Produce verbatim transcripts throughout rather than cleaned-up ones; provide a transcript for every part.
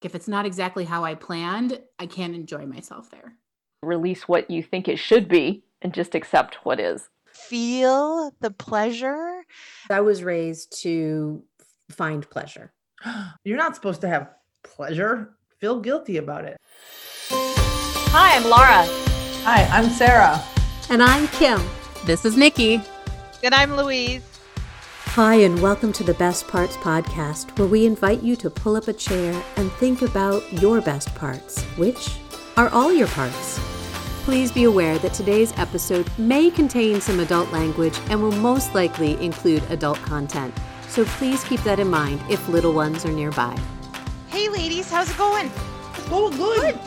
if it's not exactly how I planned, I can't enjoy myself there. Release what you think it should be and just accept what is. Feel the pleasure. I was raised to find pleasure. You're not supposed to have pleasure. Feel guilty about it. Hi, I'm Laura. Hi, I'm Sarah. And I'm Kim. This is Nikki. And I'm Louise. Hi, and welcome to the Best Parts podcast, where we invite you to pull up a chair and think about your best parts, which are all your parts. Please be aware that today's episode may contain some adult language and will most likely include adult content. So please keep that in mind if little ones are nearby. Hey, ladies, how's it going? It's going good. good.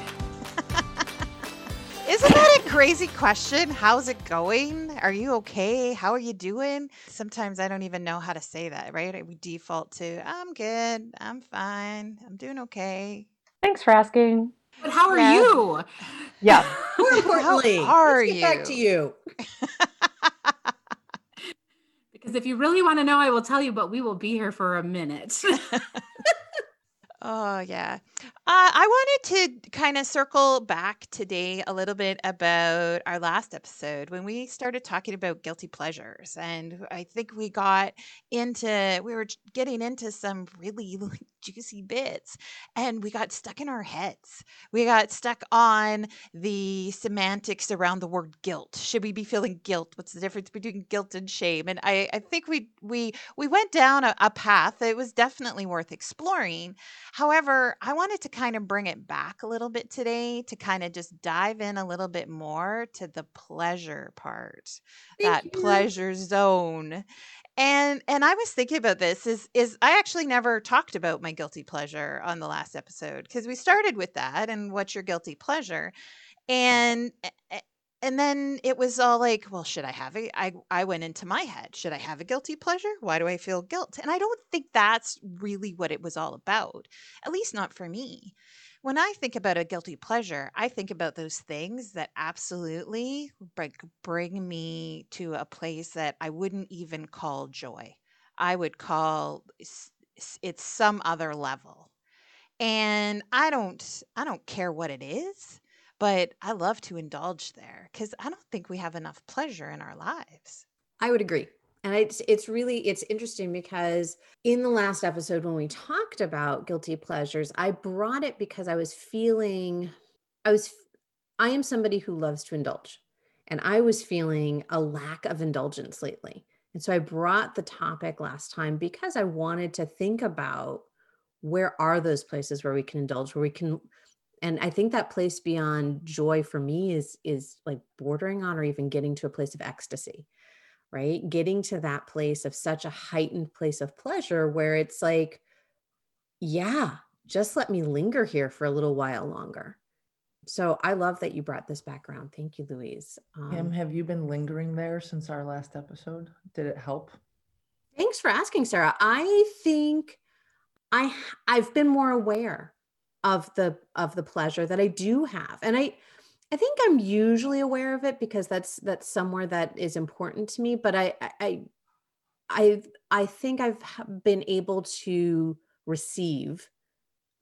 Isn't that a crazy question? How's it going? Are you okay? How are you doing? Sometimes I don't even know how to say that, right? We default to, I'm good. I'm fine. I'm doing okay. Thanks for asking. But how are yeah. you? Yeah. More importantly, how are let's get you? Back to you. Because if you really want to know, I will tell you, but we will be here for a minute. Oh, yeah. Uh, I wanted to kind of circle back today a little bit about our last episode when we started talking about guilty pleasures. And I think we got into, we were getting into some really like, juicy bits, and we got stuck in our heads. We got stuck on the semantics around the word guilt. Should we be feeling guilt? What's the difference between guilt and shame? And I, I think we, we, we went down a, a path that was definitely worth exploring. However, I wanted to kind of bring it back a little bit today to kind of just dive in a little bit more to the pleasure part, Thank that you. pleasure zone. And and I was thinking about this is, is I actually never talked about my guilty pleasure on the last episode because we started with that and what's your guilty pleasure? And And then it was all like, well, should I have a, I, I went into my head, should I have a guilty pleasure? Why do I feel guilt? And I don't think that's really what it was all about, at least not for me. When I think about a guilty pleasure, I think about those things that absolutely bring me to a place that I wouldn't even call joy. I would call it some other level. And I don't, I don't care what it is. But I love to indulge there because I don't think we have enough pleasure in our lives. I would agree. And it's it's really, it's interesting because in the last episode, when we talked about guilty pleasures, I brought it because I was feeling, I was, I am somebody who loves to indulge. And I was feeling a lack of indulgence lately. And so I brought the topic last time because I wanted to think about where are those places where we can indulge, where we can. And I think that place beyond joy for me is, is like bordering on or even getting to a place of ecstasy, right? Getting to that place of such a heightened place of pleasure where it's like, yeah, just let me linger here for a little while longer. So I love that you brought this back around. Thank you, Louise. Um, Kim, have you been lingering there since our last episode? Did it help? Thanks for asking, Sarah. I think I, I've been more aware of the, of the pleasure that I do have. And I, I think I'm usually aware of it because that's, that's somewhere that is important to me, but I, I, I, I think I've been able to receive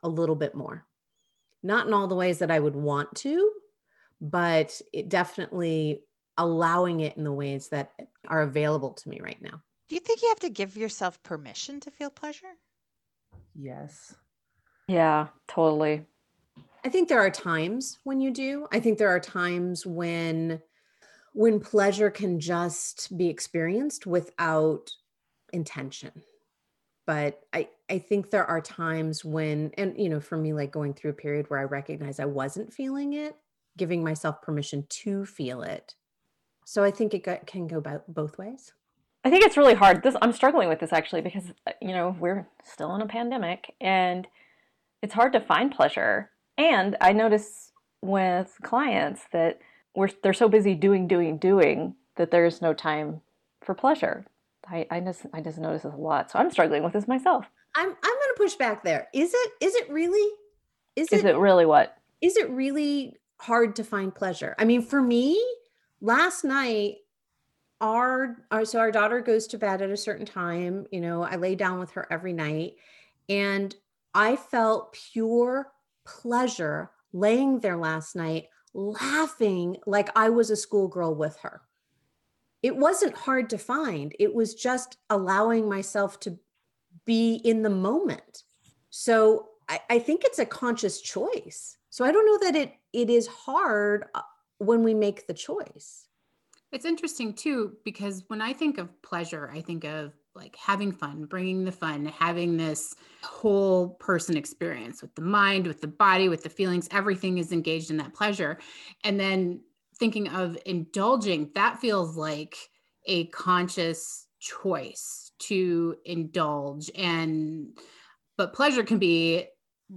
a little bit more, not in all the ways that I would want to, but it definitely allowing it in the ways that are available to me right now. Do you think you have to give yourself permission to feel pleasure? Yes. Yeah, totally. I think there are times when you do. I think there are times when when pleasure can just be experienced without intention. But I, I think there are times when, and you know, for me, like going through a period where I recognized I wasn't feeling it, giving myself permission to feel it. So I think it got, can go both ways. I think it's really hard. This I'm struggling with this actually because, you know, we're still in a pandemic and it's hard to find pleasure. And I notice with clients that we're they're so busy doing, doing, doing that there's no time for pleasure. I, I just I just notice this a lot. So I'm struggling with this myself. I'm I'm gonna push back there. Is it is it really is it, is it really what? Is it really hard to find pleasure? I mean, for me, last night our, our so our daughter goes to bed at a certain time, you know, I lay down with her every night and I felt pure pleasure laying there last night, laughing like I was a schoolgirl with her. It wasn't hard to find. It was just allowing myself to be in the moment. So I, I think it's a conscious choice. So I don't know that it it is hard when we make the choice. It's interesting too, because when I think of pleasure, I think of like having fun, bringing the fun, having this whole person experience with the mind, with the body, with the feelings, everything is engaged in that pleasure. And then thinking of indulging, that feels like a conscious choice to indulge. And, but pleasure can be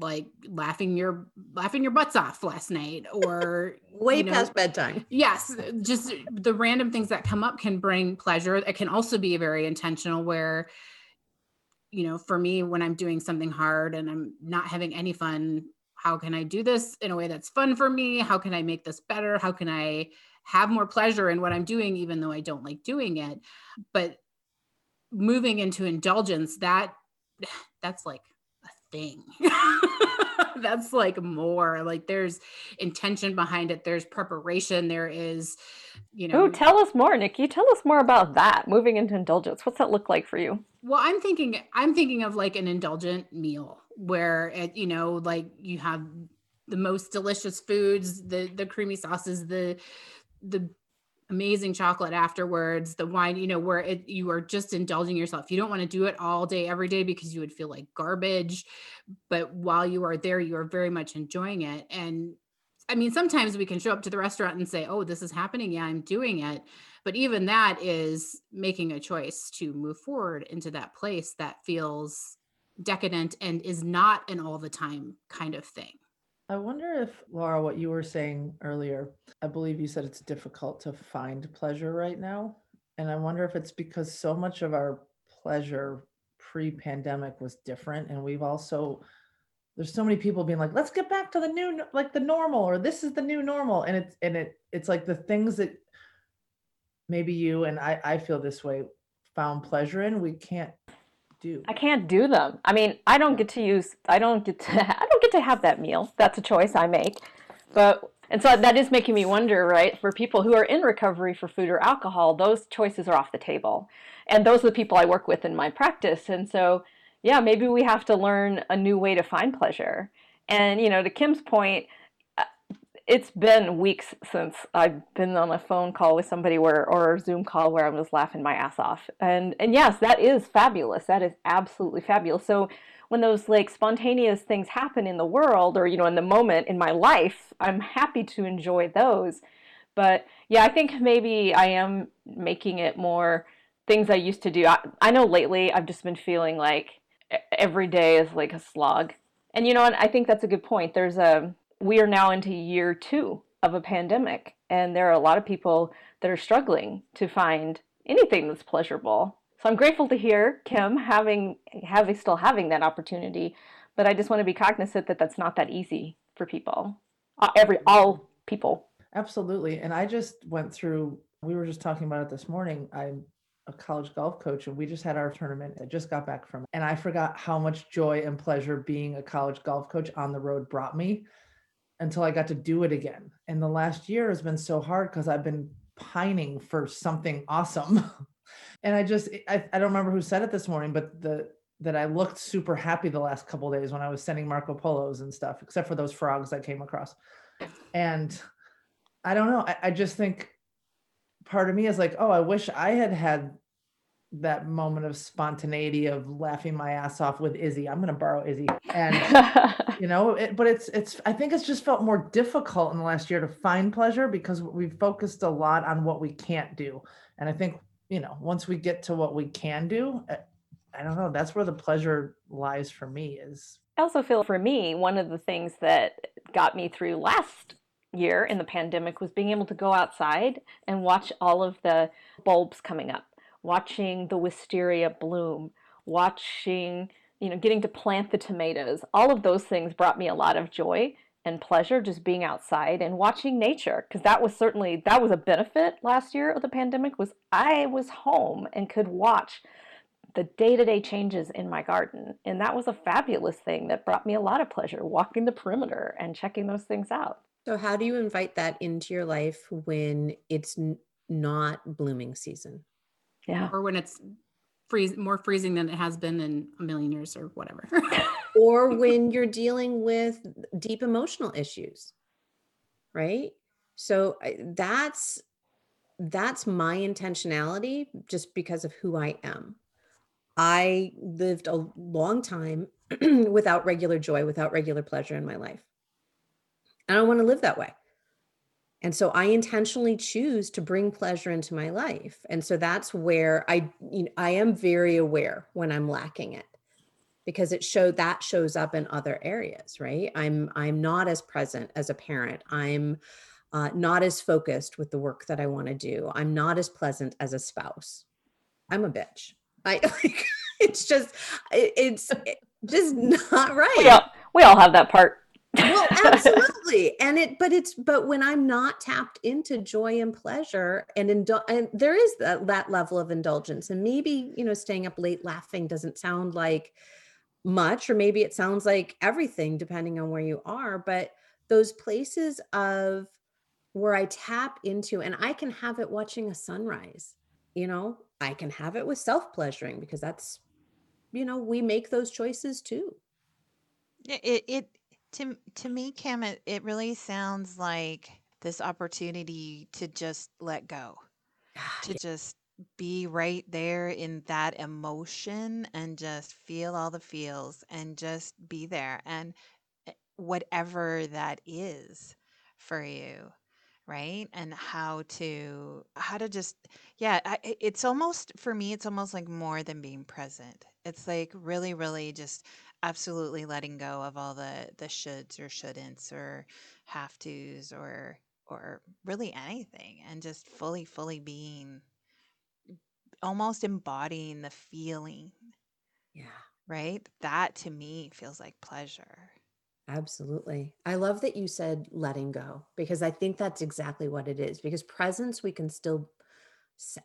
like laughing your, laughing your butts off last night or way you know, past bedtime. Yes. Just the random things that come up can bring pleasure. It can also be very intentional where, you know, for me, when I'm doing something hard and I'm not having any fun, how can I do this in a way that's fun for me? How can I make this better? How can I have more pleasure in what I'm doing, even though I don't like doing it? But moving into indulgence, that that's like a thing. That's like more like there's intention behind it. There's preparation. There is, you know. Oh, tell us more, Nikki. Tell us more about that. Moving into indulgence. What's that look like for you? Well, I'm thinking, I'm thinking of like an indulgent meal where it, you know, like you have the most delicious foods, the, the creamy sauces, the, the amazing chocolate afterwards, the wine, you know, where it, you are just indulging yourself. You don't want to do it all day, every day, because you would feel like garbage. But while you are there, you are very much enjoying it. And I mean, sometimes we can show up to the restaurant and say, oh, this is happening. Yeah, I'm doing it. But even that is making a choice to move forward into that place that feels decadent and is not an all the time kind of thing. I wonder if, Laura, what you were saying earlier, I believe you said it's difficult to find pleasure right now. And I wonder if it's because so much of our pleasure pre-pandemic was different. And we've also, there's so many people being like, let's get back to the new, like the normal, or this is the new normal. And it's, and it, it's like the things that maybe you and I, I feel this way, found pleasure in, we can't do. I can't do them. I mean, I don't get to use, I don't get to, I don't get to have that meal. That's a choice I make. But, and so that is making me wonder, right? For people who are in recovery for food or alcohol, those choices are off the table. And those are the people I work with in my practice. And so, yeah, maybe we have to learn a new way to find pleasure. And, you know, to Kim's point, it's been weeks since I've been on a phone call with somebody where, or a Zoom call where I'm just laughing my ass off. And, and yes, that is fabulous. That is absolutely fabulous. So when those like spontaneous things happen in the world, or, you know, in the moment in my life, I'm happy to enjoy those. But yeah, I think maybe I am making it more things I used to do. I, I know lately I've just been feeling like every day is like a slog. And, you know, and I think that's a good point. There's a, we are now into year two of a pandemic, and there are a lot of people that are struggling to find anything that's pleasurable. So I'm grateful to hear Kim having, having still having that opportunity, but I just want to be cognizant that that's not that easy for people, uh, every, all people. Absolutely. And I just went through, we were just talking about it this morning. I'm a college golf coach, and we just had our tournament. I just got back from it, and I forgot how much joy and pleasure being a college golf coach on the road brought me until I got to do it again. And the last year has been so hard because I've been pining for something awesome. And I just, I, I don't remember who said it this morning, but the, that I looked super happy the last couple of days when I was sending Marco Polos and stuff, except for those frogs I came across. And I don't know. I, I just think part of me is like, oh, I wish I had had that moment of spontaneity of laughing my ass off with Izzy. I'm going to borrow Izzy. And, you know, it, but it's, it's, I think it's just felt more difficult in the last year to find pleasure because we've focused a lot on what we can't do. And I think, you know, once we get to what we can do, I don't know, that's where the pleasure lies for me is. I also feel for me, one of the things that got me through last year in the pandemic was being able to go outside and watch all of the bulbs coming up, watching the wisteria bloom, watching, you know, getting to plant the tomatoes. All of those things brought me a lot of joy and pleasure, just being outside and watching nature, because that was certainly, that was a benefit last year of the pandemic, was I was home and could watch the day-to-day changes in my garden. And that was a fabulous thing that brought me a lot of pleasure, walking the perimeter and checking those things out. So how do you invite that into your life when it's n- not blooming season? Yeah. Or when it's freeze, more freezing than it has been in a million years or whatever. Or when you're dealing with deep emotional issues, right? So that's, that's my intentionality just because of who I am. I lived a long time without regular joy, without regular pleasure in my life. I don't want to live that way. And so I intentionally choose to bring pleasure into my life. And so that's where I, you know, I am very aware when I'm lacking it, because it showed that shows up in other areas, right? I'm, I'm not as present as a parent. I'm uh, not as focused with the work that I want to do. I'm not as pleasant as a spouse. I'm a bitch. I, like, it's just, it, it's just not right. We all, we all have that part. Well, absolutely. And it, but it's, but when I'm not tapped into joy and pleasure and, indul- and there is that, that level of indulgence, and maybe, you know, staying up late laughing doesn't sound like much, or maybe it sounds like everything depending on where you are, but those places of where I tap into, and I can have it watching a sunrise, you know, I can have it with self-pleasuring, because that's, you know, we make those choices too. It, it, To to me, Kim, it, it really sounds like this opportunity to just let go, to just be right there in that emotion and just feel all the feels and just be there, and whatever that is for you, right? And how to how to just, yeah, I, it's almost, for me, it's almost like more than being present. It's like really, really just absolutely letting go of all the, the shoulds or shouldn'ts or have tos or or really anything, and just fully, fully being, almost embodying the feeling. Yeah. Right? That to me feels like pleasure. Absolutely. I love that you said letting go, because I think that's exactly what it is. Because presence, we can still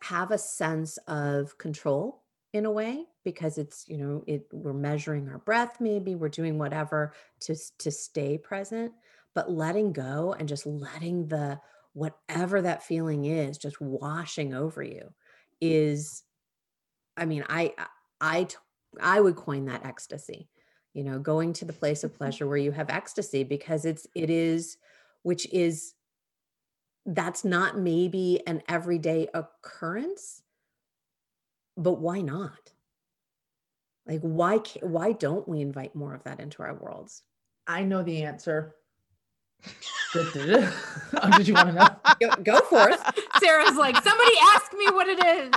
have a sense of control in a way, because it's, you know, it, we're measuring our breath, maybe we're doing whatever to, to stay present, but letting go and just letting the, whatever that feeling is, just washing over you is, I mean, I, I, I would coin that ecstasy, you know, going to the place of pleasure where you have ecstasy, because it's, it is, which is, that's not maybe an everyday occurrence. But why not? Like, why why don't we invite more of that into our worlds? I know the answer. Oh, did you want to know? Go, go for it. Sarah's like, somebody ask me what it is.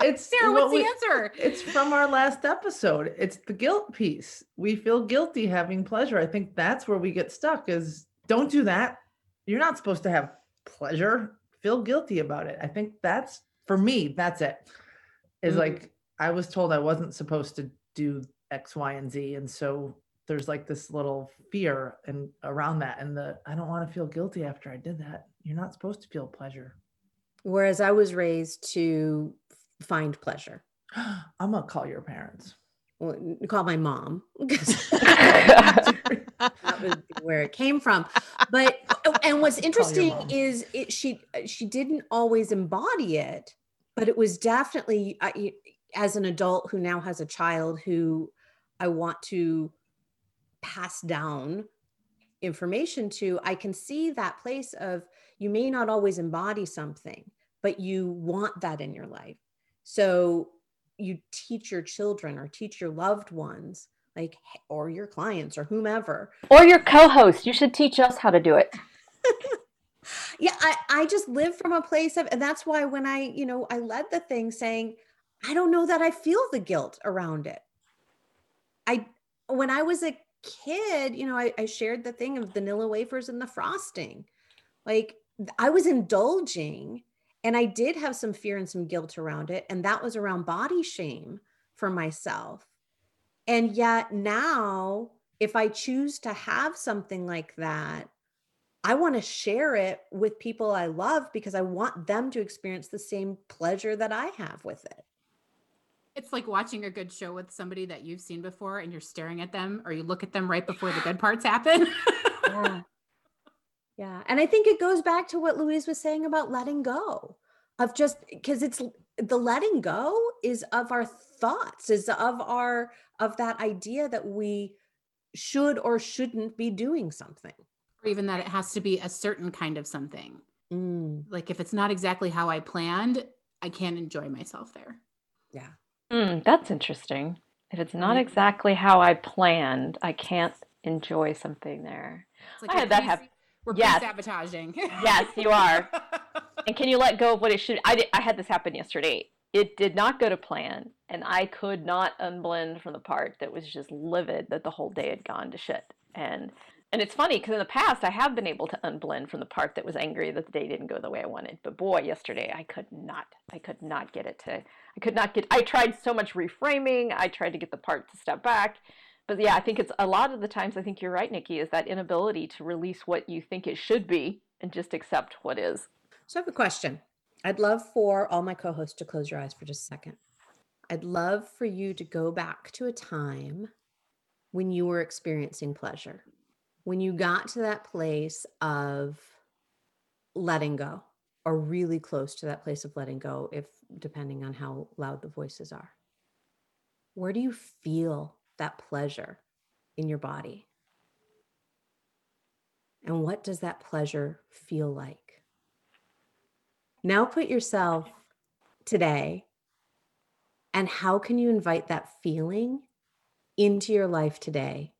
It's Sara, what's we, the answer? It's from our last episode. It's the guilt piece. We feel guilty having pleasure. I think that's where we get stuck is, don't do that. You're not supposed to have pleasure. Feel guilty about it. I think that's, for me, that's it. Is like, I was told I wasn't supposed to do X, Y, and Z. And so there's like this little fear and around that. And the, I don't want to feel guilty after I did that. You're not supposed to feel pleasure. Whereas I was raised to find pleasure. I'm going to call your parents. Well, call my mom. That was where it came from. But, and what's interesting is it, she, she didn't always embody it. But it was definitely, I, as an adult who now has a child who I want to pass down information to, I can see that place of, you may not always embody something, but you want that in your life. So you teach your children or teach your loved ones, like, or your clients or whomever. Or your co-host, you should teach us how to do it. Yeah, I, I just live from a place of, and that's why when I, you know, I led the thing saying, I don't know that I feel the guilt around it. I, when I was a kid, you know, I, I shared the thing of vanilla wafers and the frosting. Like, I was indulging, and I did have some fear and some guilt around it. And that was around body shame for myself. And yet now, if I choose to have something like that, I want to share it with people I love, because I want them to experience the same pleasure that I have with it. It's like watching a good show with somebody that you've seen before and you're staring at them, or you look at them right before the good parts happen. Yeah. Yeah. And I think it goes back to what Louise was saying about letting go of just, because it's the letting go is of our thoughts, is of our, of that idea that we should or shouldn't be doing something. Or even that it has to be a certain kind of something. Mm. Like if it's not exactly how I planned, I can't enjoy myself there. Yeah. Mm, that's interesting. If it's not exactly how I planned, I can't enjoy something there. It's like I had that happen. We're yes. sabotaging. Yes, you are. And can you let go of what it should? I did, I had this happen yesterday. It did not go to plan, and I could not unblend from the part that was just livid that the whole day had gone to shit. And and it's funny because in the past I have been able to unblend from the part that was angry that the day didn't go the way I wanted. But boy, yesterday I could not. I could not get it to. I could not get. I tried so much reframing. I tried to get the part to step back. But yeah, I think it's a lot of the times, I think you're right, Nikki, is that inability to release what you think it should be and just accept what is. So I have a question. I'd love for all my co-hosts to close your eyes for just a second. I'd love for you to go back to a time when you were experiencing pleasure, when you got to that place of letting go, or really close to that place of letting go, if depending on how loud the voices are. Where do you feel that pleasure in your body? And what does that pleasure feel like? Now put yourself today, and how can you invite that feeling into your life today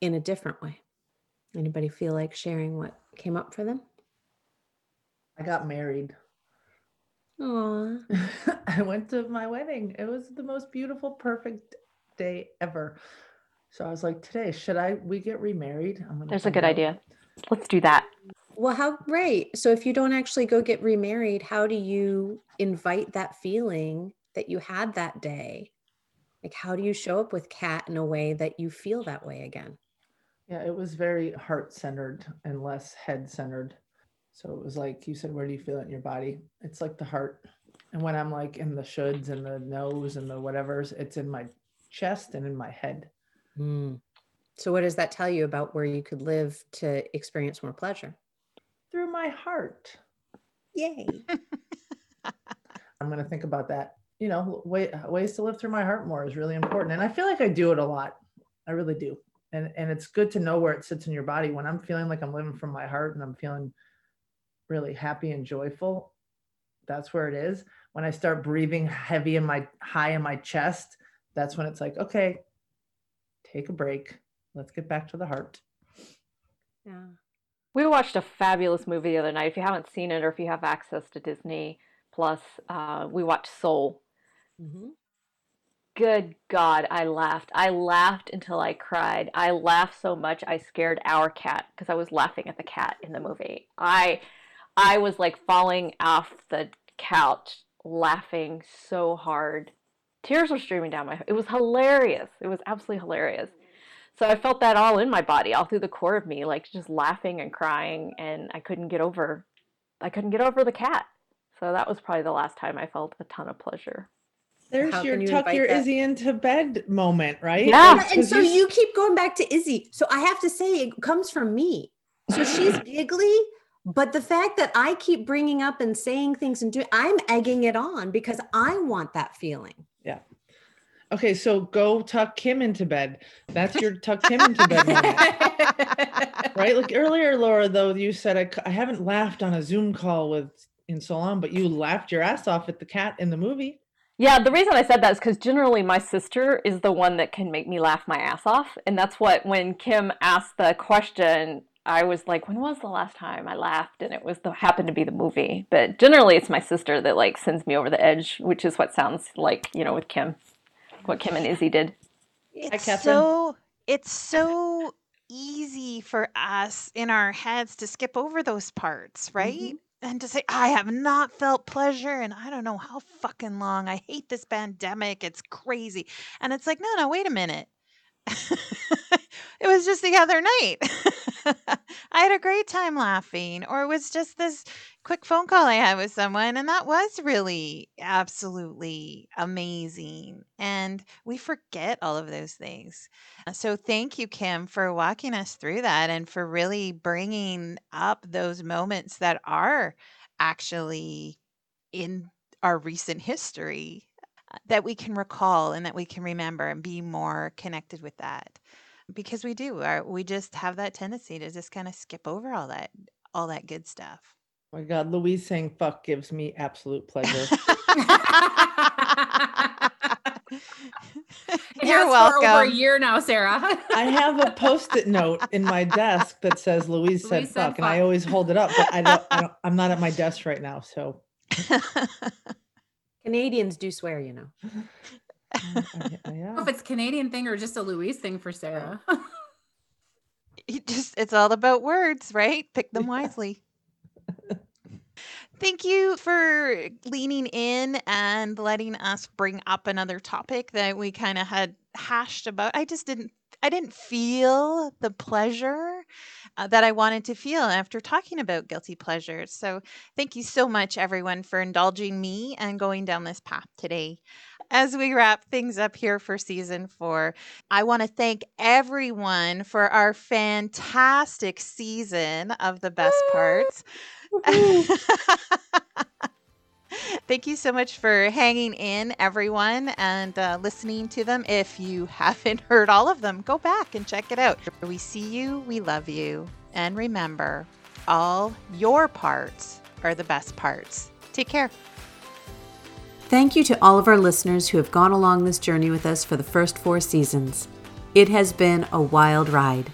in a different way? Anybody feel like sharing what came up for them? I got married. Aww. I went to my wedding. It was the most beautiful, perfect day ever. So I was like, today, should I, we get remarried? I'm gonna There's a good out. idea. Let's do that. Well, how great. So if you don't actually go get remarried, how do you invite that feeling that you had that day? Like, how do you show up with Kat in a way that you feel that way again? Yeah, it was very heart-centered and less head-centered. So it was like, you said, where do you feel it in your body? It's like the heart. And when I'm like in the shoulds and the no's and the whatevers, it's in my chest and in my head. Mm. So what does that tell you about where you could live to experience more pleasure? Through my heart. Yay. I'm going to think about that. You know, way, ways to live through my heart more is really important. And I feel like I do it a lot. I really do. And and it's good to know where it sits in your body. When I'm feeling like I'm living from my heart and I'm feeling really happy and joyful, that's where it is. When I start breathing heavy in my high in my chest, that's when it's like, okay, take a break. Let's get back to the heart. Yeah. We watched a fabulous movie the other night. If you haven't seen it, or if you have access to Disney Plus, uh, we watched Soul. Mm-hmm. Good God, I laughed. I laughed until I cried. I laughed so much I scared our cat because I was laughing at the cat in the movie. I, I was like falling off the couch, laughing so hard. Tears were streaming down my face. It was hilarious. It was absolutely hilarious. So I felt that all in my body, all through the core of me, like just laughing and crying. And I couldn't get over, I couldn't get over the cat. So that was probably the last time I felt a ton of pleasure. There's How your you tuck your that? Izzy into bed moment, right? Yeah. yeah. And so you... you keep going back to Izzy. So I have to say it comes from me. So she's giggly. But the fact that I keep bringing up and saying things and doing, I'm egging it on because I want that feeling. Yeah. Okay, so go tuck Kim into bed. That's your tuck Kim into bed moment. Right? Like earlier, Laura, though, you said, I, I haven't laughed on a Zoom call with in so long, but you laughed your ass off at the cat in the movie. Yeah, the reason I said that is because generally my sister is the one that can make me laugh my ass off. And that's what, when Kim asked the question, I was like, when was the last time I laughed? And it was the, happened to be the movie. But generally it's my sister that like sends me over the edge, which is what sounds like, you know, with Kim, what Kim and Izzy did. It's Hi, so, it's so easy for us in our heads to skip over those parts, right? Mm-hmm. And to say, I have not felt pleasure and I don't know how fucking long. I hate this pandemic. It's crazy. And it's like, no, no, wait a minute. It was just the other night. I had a great time laughing, or it was just this quick phone call I had with someone. And that was really absolutely amazing. And we forget all of those things. So thank you, Kim, for walking us through that and for really bringing up those moments that are actually in our recent history that we can recall and that we can remember and be more connected with that, because we do our, we just have that tendency to just kind of skip over all that all that good stuff. Oh my God, Louise saying fuck gives me absolute pleasure. You're welcome. For over a year now, Sarah. I have a post-it note in my desk that says Louise said, Louise said fuck, fuck, and I always hold it up, but I don't, I don't I'm not at my desk right now, so Canadians do swear, you know. I, I, I, yeah. I don't know if it's a Canadian thing or just a Louise thing for Sarah. You just, it's all about words, right? Pick them wisely. Yeah. Thank you for leaning in and letting us bring up another topic that we kind of had hashed about. I just didn't I didn't feel the pleasure uh, that I wanted to feel after talking about guilty pleasures. So thank you so much, everyone, for indulging me and going down this path today. As we wrap things up here for season four, I want to thank everyone for our fantastic season of The Best Parts. Thank you so much for hanging in, everyone, and uh, listening to them. If you haven't heard all of them, go back and check it out. We see you, we love you, and remember, all your parts are the best parts. Take care. Thank you to all of our listeners who have gone along this journey with us for the first four seasons. It has been a wild ride.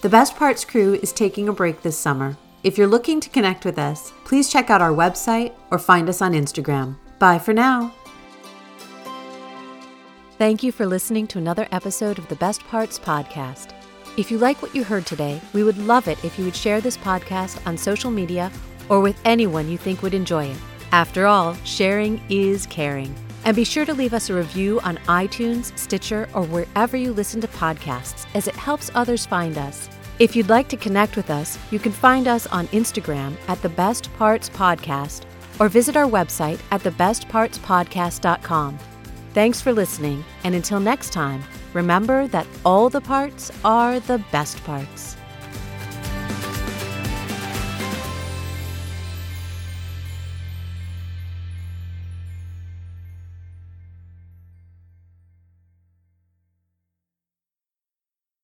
The Best Parts crew is taking a break this summer. If you're looking to connect with us, please check out our website or find us on Instagram. Bye for now. Thank you for listening to another episode of the Best Parts podcast. If you like what you heard today, we would love it if you would share this podcast on social media or with anyone you think would enjoy it. After all, sharing is caring. And be sure to leave us a review on iTunes, Stitcher, or wherever you listen to podcasts, as it helps others find us. If you'd like to connect with us, you can find us on Instagram at The Best Parts Podcast or visit our website at the best parts podcast dot com. Thanks for listening, and until next time, remember that all the parts are the best parts.